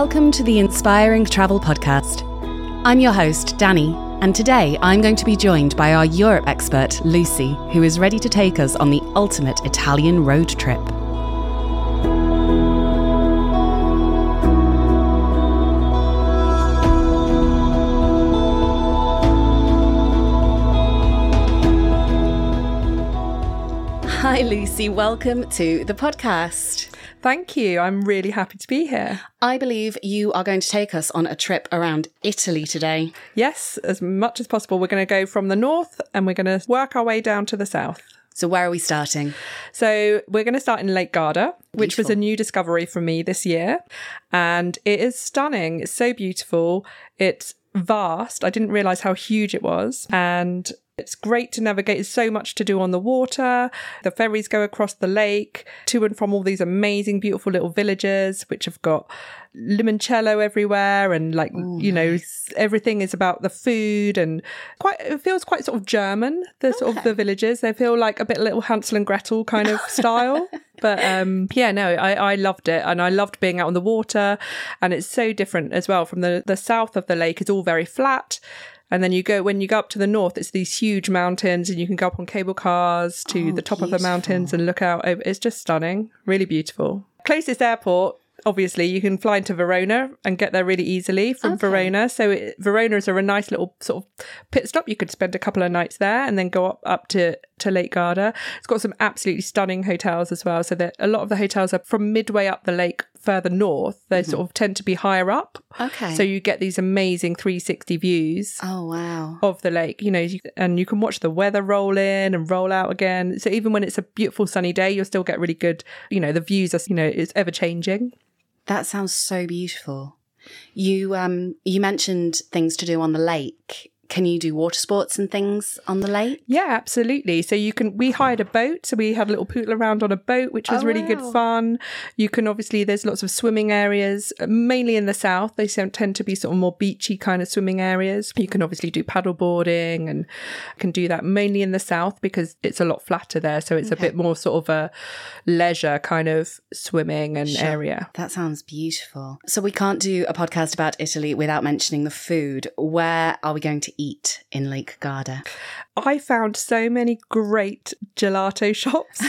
Welcome to the Inspiring Travel Podcast. I'm your host, Danny, and today I'm going to be joined by our Europe expert, Lucy, who is ready to take us on the ultimate Italian road trip. Hi, Lucy. Welcome to the podcast. Thank you. I'm really happy to be here. I believe you are going to take us on a trip around Italy today. Yes, as much as possible. We're going to go from the north and we're going to work our way down to the south. So where are we starting? So we're going to start in Lake Garda, which was a new discovery for me this year. And it is stunning. It's so beautiful. It's vast. I didn't realise how huge it was. And it's great to navigate. There's so much to do on the water. The ferries go across the lake to and from all these amazing, beautiful little villages, which have got limoncello everywhere. And like, everything is about the food and it feels quite sort of German, sort of the villages. They feel like a bit little Hansel and Gretel kind of style. But I loved it. And I loved being out on the water. And it's so different as well from the south of the lake. It's all very flat. And then when you go up to the north, it's these huge mountains and you can go up on cable cars to the top of the mountains and look out over. It's just stunning. Really beautiful. Closest airport, obviously, you can fly into Verona and get there really easily from Verona. So Verona is a nice little sort of pit stop. You could spend a couple of nights there and then go up to Lake Garda. It's got some absolutely stunning hotels as well. So that a lot of the hotels are from midway up the lake further north. They sort of tend to be higher up. Okay. So you get these amazing 360 views. Oh, wow. Of the lake, and you can watch the weather roll in and roll out again. So even when it's a beautiful sunny day, you'll still get really good, the views are, it's ever changing. That sounds so beautiful. You mentioned things to do on the lake. Can you do water sports and things on the lake? Yeah, absolutely. So we hired a boat. So we had a little poodle around on a boat, which was really good fun. You can obviously, there's lots of swimming areas, mainly in the south. They tend to be sort of more beachy kind of swimming areas. You can obviously do paddle boarding and can do that mainly in the south because it's a lot flatter there. So it's a bit more sort of a leisure kind of swimming and area. That sounds beautiful. So we can't do a podcast about Italy without mentioning the food. Where are we going to eat in Lake Garda? I found so many great gelato shops.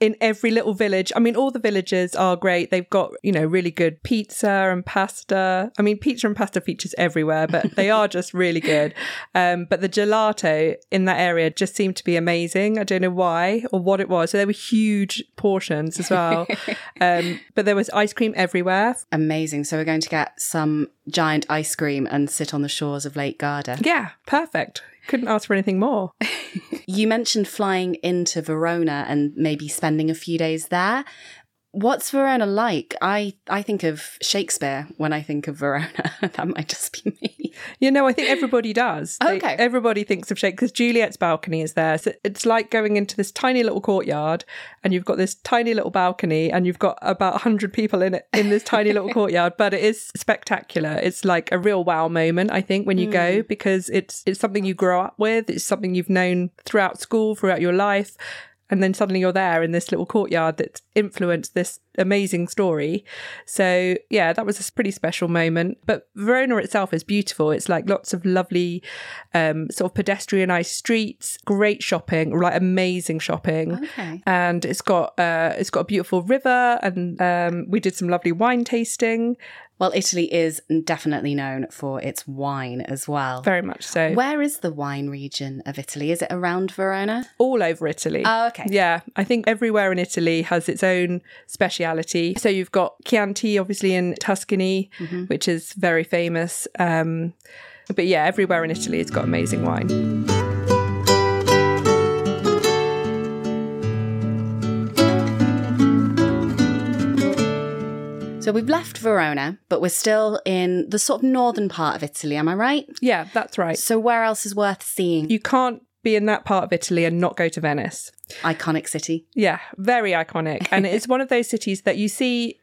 In every little village. I mean, all the villages are great. They've got, really good pizza and pasta. I mean, pizza and pasta features everywhere, but they are just really good. But the gelato in that area just seemed to be amazing. I don't know why or what it was. So there were huge portions as well. But there was ice cream everywhere. Amazing. So we're going to get some giant ice cream and sit on the shores of Lake Garda. Yeah, perfect. Couldn't ask for anything more. You mentioned flying into Verona and maybe spending a few days there. What's Verona like? I think of Shakespeare when I think of Verona. That might just be me. I think everybody does. Everybody thinks of Shakespeare because Juliet's balcony is there. So it's like going into this tiny little courtyard and you've got this tiny little balcony and you've got about 100 people in it in this tiny little courtyard. But it is spectacular. It's like a real wow moment, I think, when you go because it's something you grow up with. It's something you've known throughout school, throughout your life. And then suddenly you're there in this little courtyard that's influenced this amazing story. So, yeah, that was a pretty special moment. But Verona itself is beautiful. It's like lots of lovely sort of pedestrianised streets, great shopping, like amazing shopping. Okay. And it's got a beautiful river and we did some lovely wine tasting. Well, Italy is definitely known for its wine as well. Very much so. Where is the wine region of Italy? Is it around Verona? All over Italy. Oh, okay. Yeah. I think everywhere in Italy has its own speciality. So you've got Chianti, obviously, in Tuscany, which is very famous. But yeah, everywhere in Italy has got amazing wine. So we've left Verona, but we're still in the sort of northern part of Italy, am I right? Yeah, that's right. So where else is worth seeing? You can't be in that part of Italy and not go to Venice. Iconic city. Yeah, very iconic. And it's one of those cities that you've seen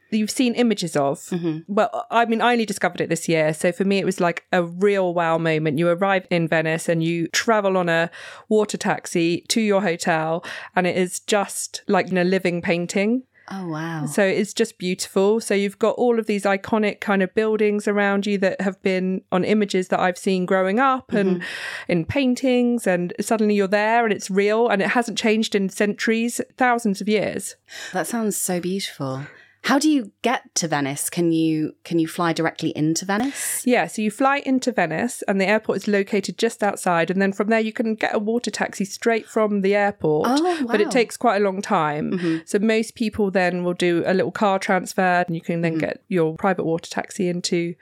images of. Well, I mean, I only discovered it this year. So for me, it was like a real wow moment. You arrive in Venice and you travel on a water taxi to your hotel and it is just like a living painting. Oh, wow. So it's just beautiful. So you've got all of these iconic kind of buildings around you that have been on images that I've seen growing up and in paintings, and suddenly you're there and it's real and it hasn't changed in centuries, thousands of years. That sounds so beautiful. How do you get to Venice? Can you fly directly into Venice? Yeah, so you fly into Venice and the airport is located just outside, and then from there you can get a water taxi straight from the airport. Oh, wow. But it takes quite a long time. Mm-hmm. So most people then will do a little car transfer and you can then get your private water taxi into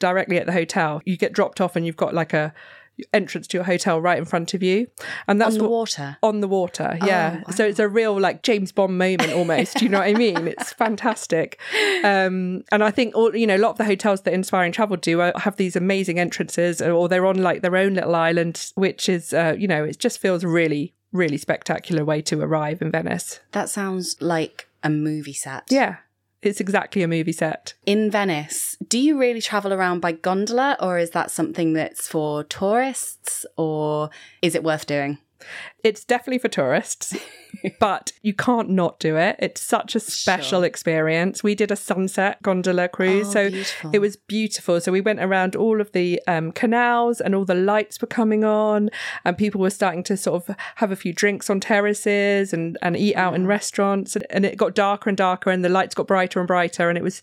directly at the hotel. You get dropped off and you've got like a entrance to your hotel right in front of you, and that's on the water. On the water, yeah. Oh, wow. So it's a real like James Bond moment almost. You know what I mean? It's fantastic. And I think all, you know, a lot of the hotels that Inspiring Travel do have these amazing entrances, or they're on like their own little island, which is you know, it just feels really, really spectacular way to arrive in Venice. That sounds like a movie set. Yeah. It's exactly a movie set. In Venice, do you really travel around by gondola, or is that something that's for tourists, or is it worth doing? It's definitely for tourists, but you can't not do it. It's such a special experience. We did a sunset gondola cruise, so beautiful. It was beautiful. So we went around all of the canals, and all the lights were coming on, and people were starting to sort of have a few drinks on terraces and eat out in restaurants. And it got darker and darker, and the lights got brighter and brighter, and it was...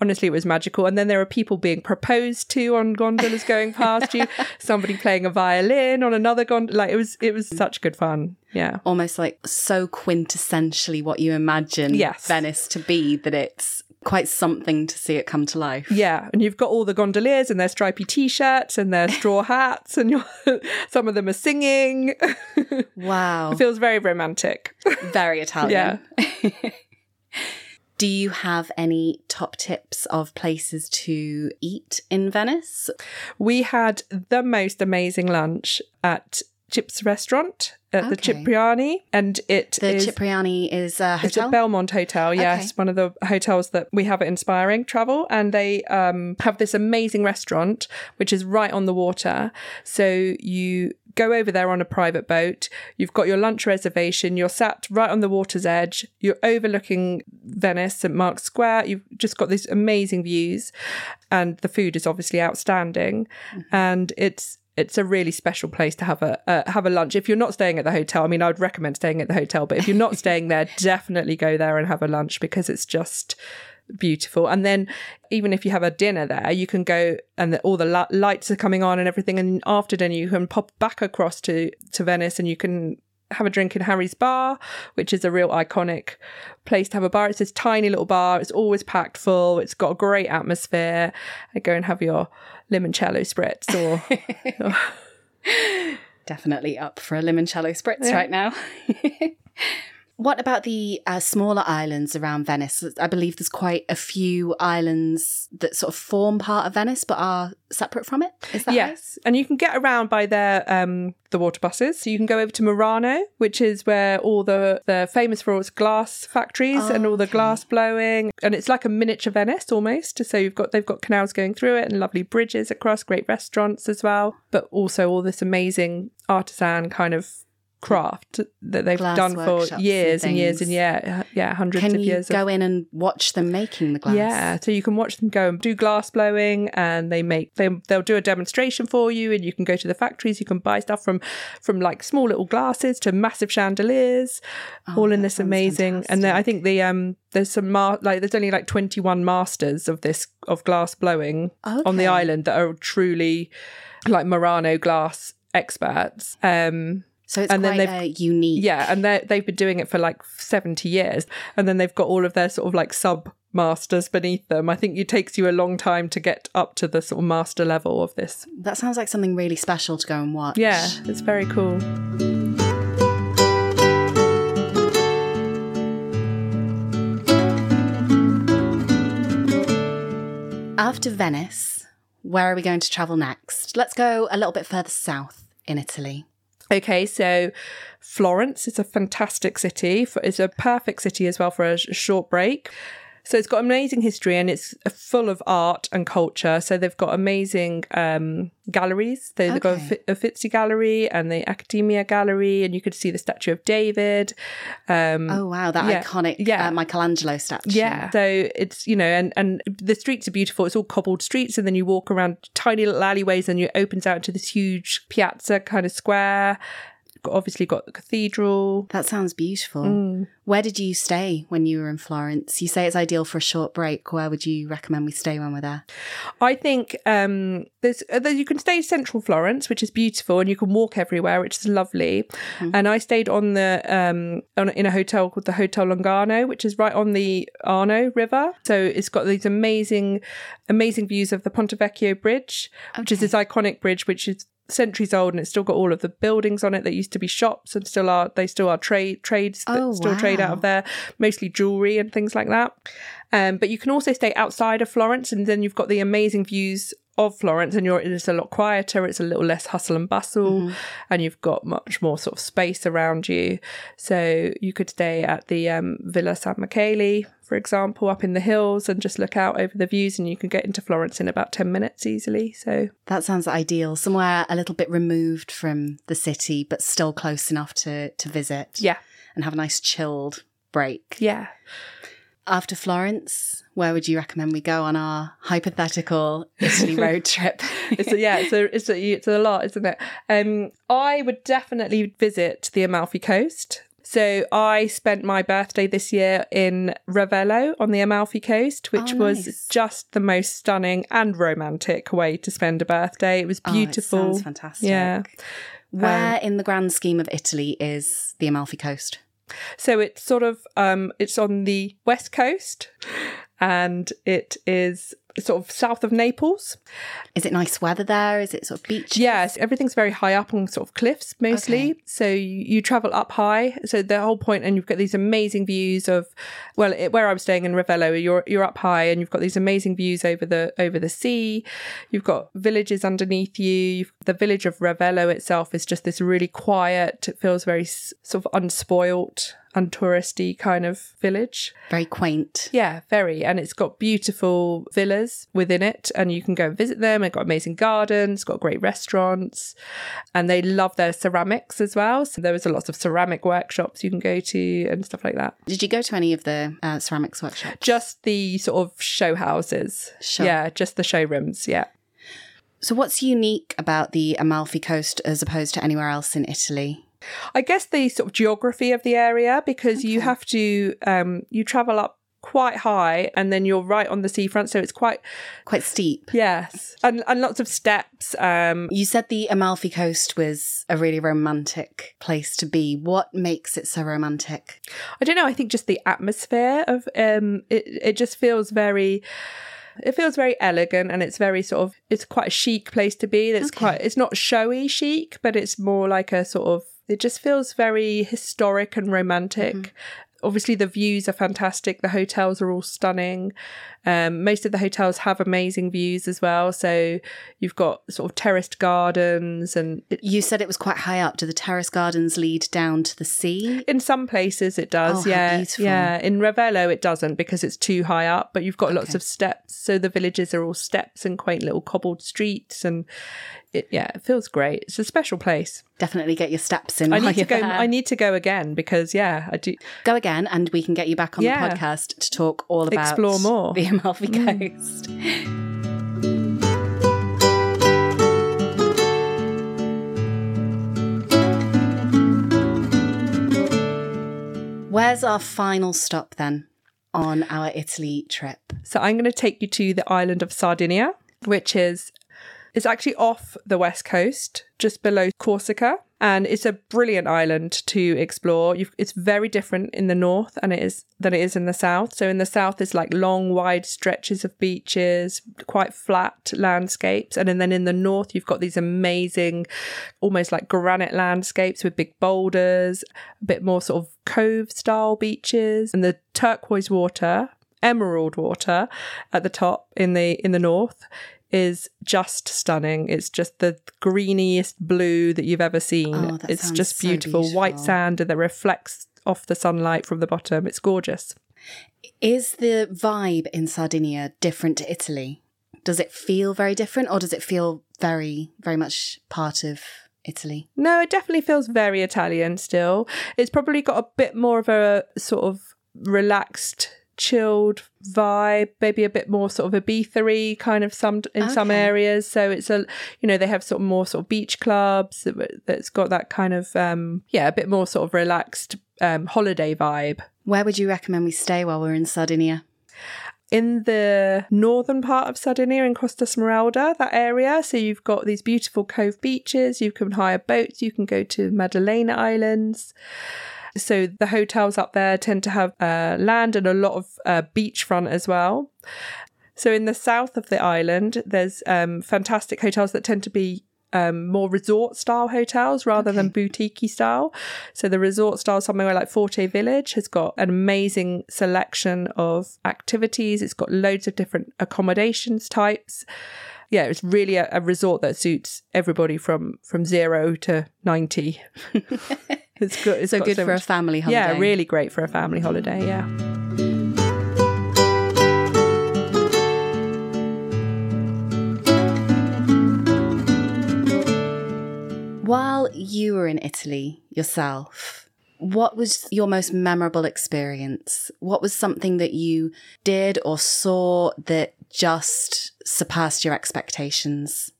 Honestly, it was magical. And then there are people being proposed to on gondolas going past you, somebody playing a violin on another gondola. Like, it was such good fun. Yeah. Almost like so quintessentially what you imagine Venice to be, that it's quite something to see it come to life. Yeah. And you've got all the gondoliers and their stripy T-shirts and their straw hats, and some of them are singing. Wow. It feels very romantic. Very Italian. Yeah. Do you have any top tips of places to eat in Venice? We had the most amazing lunch at Chip's restaurant at the Cipriani, and the Cipriani is a hotel? It's a Belmond hotel, yes, one of the hotels that we have at Inspiring Travel, and they have this amazing restaurant which is right on the water. So you go over there on a private boat, you've got your lunch reservation, you're sat right on the water's edge, you're overlooking Venice, St Mark's Square, you've just got these amazing views, and the food is obviously outstanding, and it's a really special place to have a lunch. If you're not staying at the hotel, I mean, I would recommend staying at the hotel, but if you're not staying there, definitely go there and have a lunch, because it's just beautiful. And then even if you have a dinner there, you can go and all the lights are coming on and everything. And after dinner, you can pop back across to Venice and you can have a drink in Harry's Bar, which is a real iconic place to have a bar. It's this tiny little bar. It's always packed full. It's got a great atmosphere. I go and have your limoncello spritz or... Definitely up for a limoncello spritz right now. What about the smaller islands around Venice? I believe there's quite a few islands that sort of form part of Venice but are separate from it. Is that right? Yes, and you can get around by the water buses. So you can go over to Murano, which is where all they're famous for all its glass factories and all the glass blowing. And it's like a miniature Venice almost. So they've got canals going through it and lovely bridges across, great restaurants as well. But also all this amazing artisan kind of craft that they've done for years and years and hundreds of years. Can you go in and watch them making the glass? Yeah, so you can watch them go and do glass blowing, and they'll do a demonstration for you, and you can go to the factories. You can buy stuff from like small little glasses to massive chandeliers, all in this amazing. Fantastic. And then I think the there's some there's only like 21 masters of glass blowing on the island that are truly like Murano glass experts. So it's quite unique. Yeah, and they've been doing it for like 70 years. And then they've got all of their sort of like sub-masters beneath them. I think it takes you a long time to get up to the sort of master level of this. That sounds like something really special to go and watch. Yeah, it's very cool. After Venice, where are we going to travel next? Let's go a little bit further south in Italy. Okay, so Florence is a fantastic city. It's a perfect city as well for a short break. So it's got amazing history and it's full of art and culture. So they've got amazing galleries. So they've got a Uffizi Gallery and the Accademia Gallery, and you could see the statue of David. Iconic Michelangelo statue. Yeah. So it's, you know, and the streets are beautiful. It's all cobbled streets, and then you walk around tiny little alleyways and it opens out to this huge piazza kind of square. Obviously got the cathedral. That sounds beautiful. Where did you stay when you were in Florence? You say it's ideal for a short break. Where would you recommend we stay when we're there? I think you can stay in central Florence, which is beautiful, and you can walk everywhere, which is lovely. And I stayed on the in a hotel called the Hotel Longarno, which is right on the Arno River. So it's got these amazing views of the Ponte Vecchio bridge, which is this iconic bridge, which is centuries old, and it's still got all of the buildings on it that used to be shops and still are trades that trade out of there, mostly jewelry and things like that. But you can also stay outside of Florence, and then you've got the amazing views of Florence, and it's a lot quieter, it's a little less hustle and bustle, and you've got much more sort of space around you. So you could stay at the Villa San Michele, for example, up in the hills, and just look out over the views, and you can get into Florence in about 10 minutes easily. So that sounds ideal. Somewhere a little bit removed from the city, but still close enough to visit. Yeah. And have a nice chilled break. Yeah. After Florence, where would you recommend we go on our hypothetical Italy road trip? It's a lot, isn't it? I would definitely visit the Amalfi Coast. So I spent my birthday this year in Ravello on the Amalfi Coast, which was just the most stunning and romantic way to spend a birthday. It was beautiful. It sounds fantastic. Yeah. Where in the grand scheme of Italy is the Amalfi Coast? So it's sort of, it's on the west coast, and it is sort of south of Naples. Is it nice weather there? Is it sort of beach? Yes, everything's very high up on sort of cliffs mostly. Okay. So you travel up high. So the whole point, and you've got these amazing views of, where I'm staying in Ravello, you're up high, and you've got these amazing views over the sea. You've got villages underneath you. The village of Ravello itself is just this really quiet, it feels very sort of unspoilt, untouristy kind of village. Very quaint. Yeah, very. And it's got beautiful villas within it, and you can go and visit them. It's got amazing gardens, got great restaurants, and they love their ceramics as well. So there was a lot of ceramic workshops you can go to and stuff like that. Did you go to any of the ceramics workshops? Just the sort of show houses. Sure. Yeah, just the showrooms, yeah. So what's unique about the Amalfi Coast as opposed to anywhere else in Italy? I guess the sort of geography of the area, because you have to, you travel up quite high, and then you're right on the seafront, so it's quite steep. Yes, and lots of steps. You said the Amalfi Coast was a really romantic place to be. What makes it so romantic? I don't know. I think just the atmosphere of it just feels very. It feels very elegant, and it's very sort of, it's quite a chic place to be. That's quite, it's not showy chic, but it's more like a sort of, it just feels very historic and romantic. Obviously the views are fantastic. The hotels are all stunning. Most of the hotels have amazing views as well. So you've got sort of terraced gardens, and you said it was quite high up. Do the terrace gardens lead down to the sea? In some places it does. How beautiful. Yeah. In Ravello it doesn't, because it's too high up, but you've got lots of steps. So the villages are all steps and quaint little cobbled streets, and it feels great. It's a special place. Definitely get your steps in. I need to go again, because I do. Go again, and we can get you back on the podcast to talk all about explore more the Amalfi Coast. Where's our final stop then on our Italy trip? So I'm going to take you to the island of Sardinia, which is. It's actually off the west coast, just below Corsica, and it's a brilliant island to explore. It's very different in the north than it is in the south. So in the south, it's like long, wide stretches of beaches, quite flat landscapes. And then in the north, you've got these amazing, almost like granite landscapes with big boulders, a bit more sort of cove-style beaches, and the turquoise water, emerald water at the top in the north is just stunning. It's just the greeniest blue that you've ever seen. It's just beautiful. White sand that reflects off the sunlight from the bottom. It's gorgeous. Is the vibe in Sardinia different to Italy? Does it feel very different, or does it feel very, very much part of Italy? No, it definitely feels very Italian still. It's probably got a bit more of a sort of relaxed, chilled vibe, maybe a bit more sort of Ibiza-y kind of some areas. So it's a, you know, they have sort of more sort of beach clubs that's got that kind of, a bit more sort of relaxed holiday vibe. Where would you recommend we stay while we're in Sardinia? In the northern part of Sardinia, in Costa Smeralda, that area. So you've got these beautiful cove beaches, you can hire boats, you can go to Maddalena Islands. So the hotels up there tend to have land and a lot of beachfront as well. So in the south of the island, there's fantastic hotels that tend to be more resort-style hotels rather than boutique-y style. So the resort-style, somewhere like Forte Village, has got an amazing selection of activities. It's got loads of different accommodations types. Yeah, it's really a resort that suits everybody from 0 to 90. It's good. It's so good for a family holiday. Yeah, really great for a family holiday, yeah. While you were in Italy yourself, what was your most memorable experience? What was something that you did or saw that just surpassed your expectations?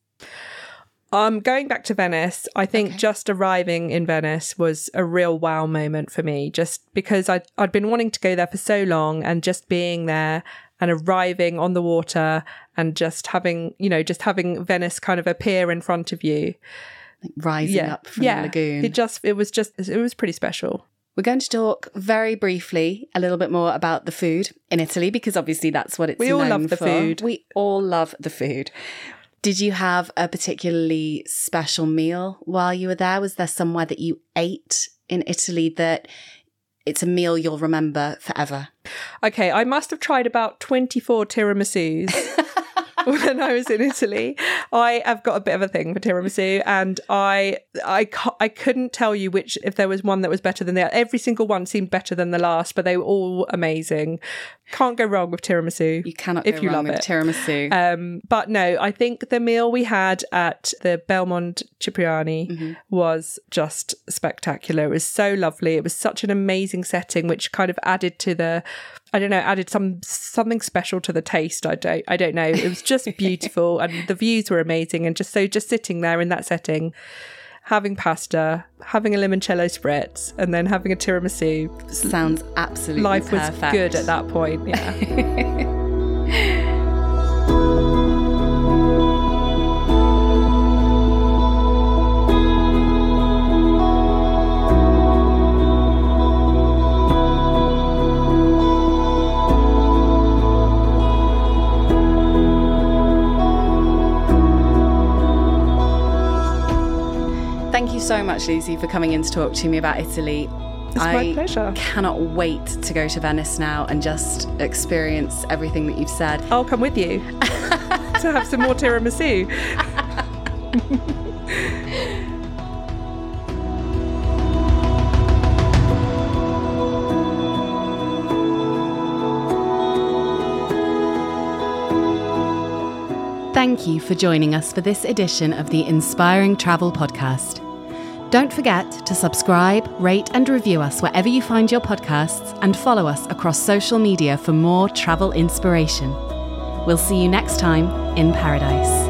Going back to Venice, I think just arriving in Venice was a real wow moment for me, just because I'd been wanting to go there for so long, and just being there and arriving on the water and just having Venice kind of appear in front of you. Like rising up from the lagoon. It was pretty special. We're going to talk very briefly a little bit more about the food in Italy, because obviously that's what it's known for. We all love the food. Did you have a particularly special meal while you were there? Was there somewhere that you ate in Italy that it's a meal you'll remember forever? Okay, I must have tried about 24 tiramisus. When I was in Italy, I have got a bit of a thing for tiramisu, and I couldn't tell you which, if there was one that was better than the other. Every single one seemed better than the last, but they were all amazing. Can't go wrong with tiramisu. You cannot go wrong with tiramisu. But no, I think the meal we had at the Belmond Cipriani was just spectacular. It was so lovely. It was such an amazing setting, which kind of added to the, I don't know, added something special to the taste. I don't know. It was just beautiful, and the views were amazing, and just sitting there in that setting, having pasta, having a limoncello spritz, and then having a tiramisu. Sounds absolutely perfect. Life was good at that point, yeah. Thank you so much, Lucy, for coming in to talk to me about Italy. It's my pleasure. I cannot wait to go to Venice now and just experience everything that you've said. I'll come with you to have some more tiramisu. Thank you for joining us for this edition of the Inspiring Travel Podcast. Don't forget to subscribe, rate and review us wherever you find your podcasts, and follow us across social media for more travel inspiration. We'll see you next time in paradise.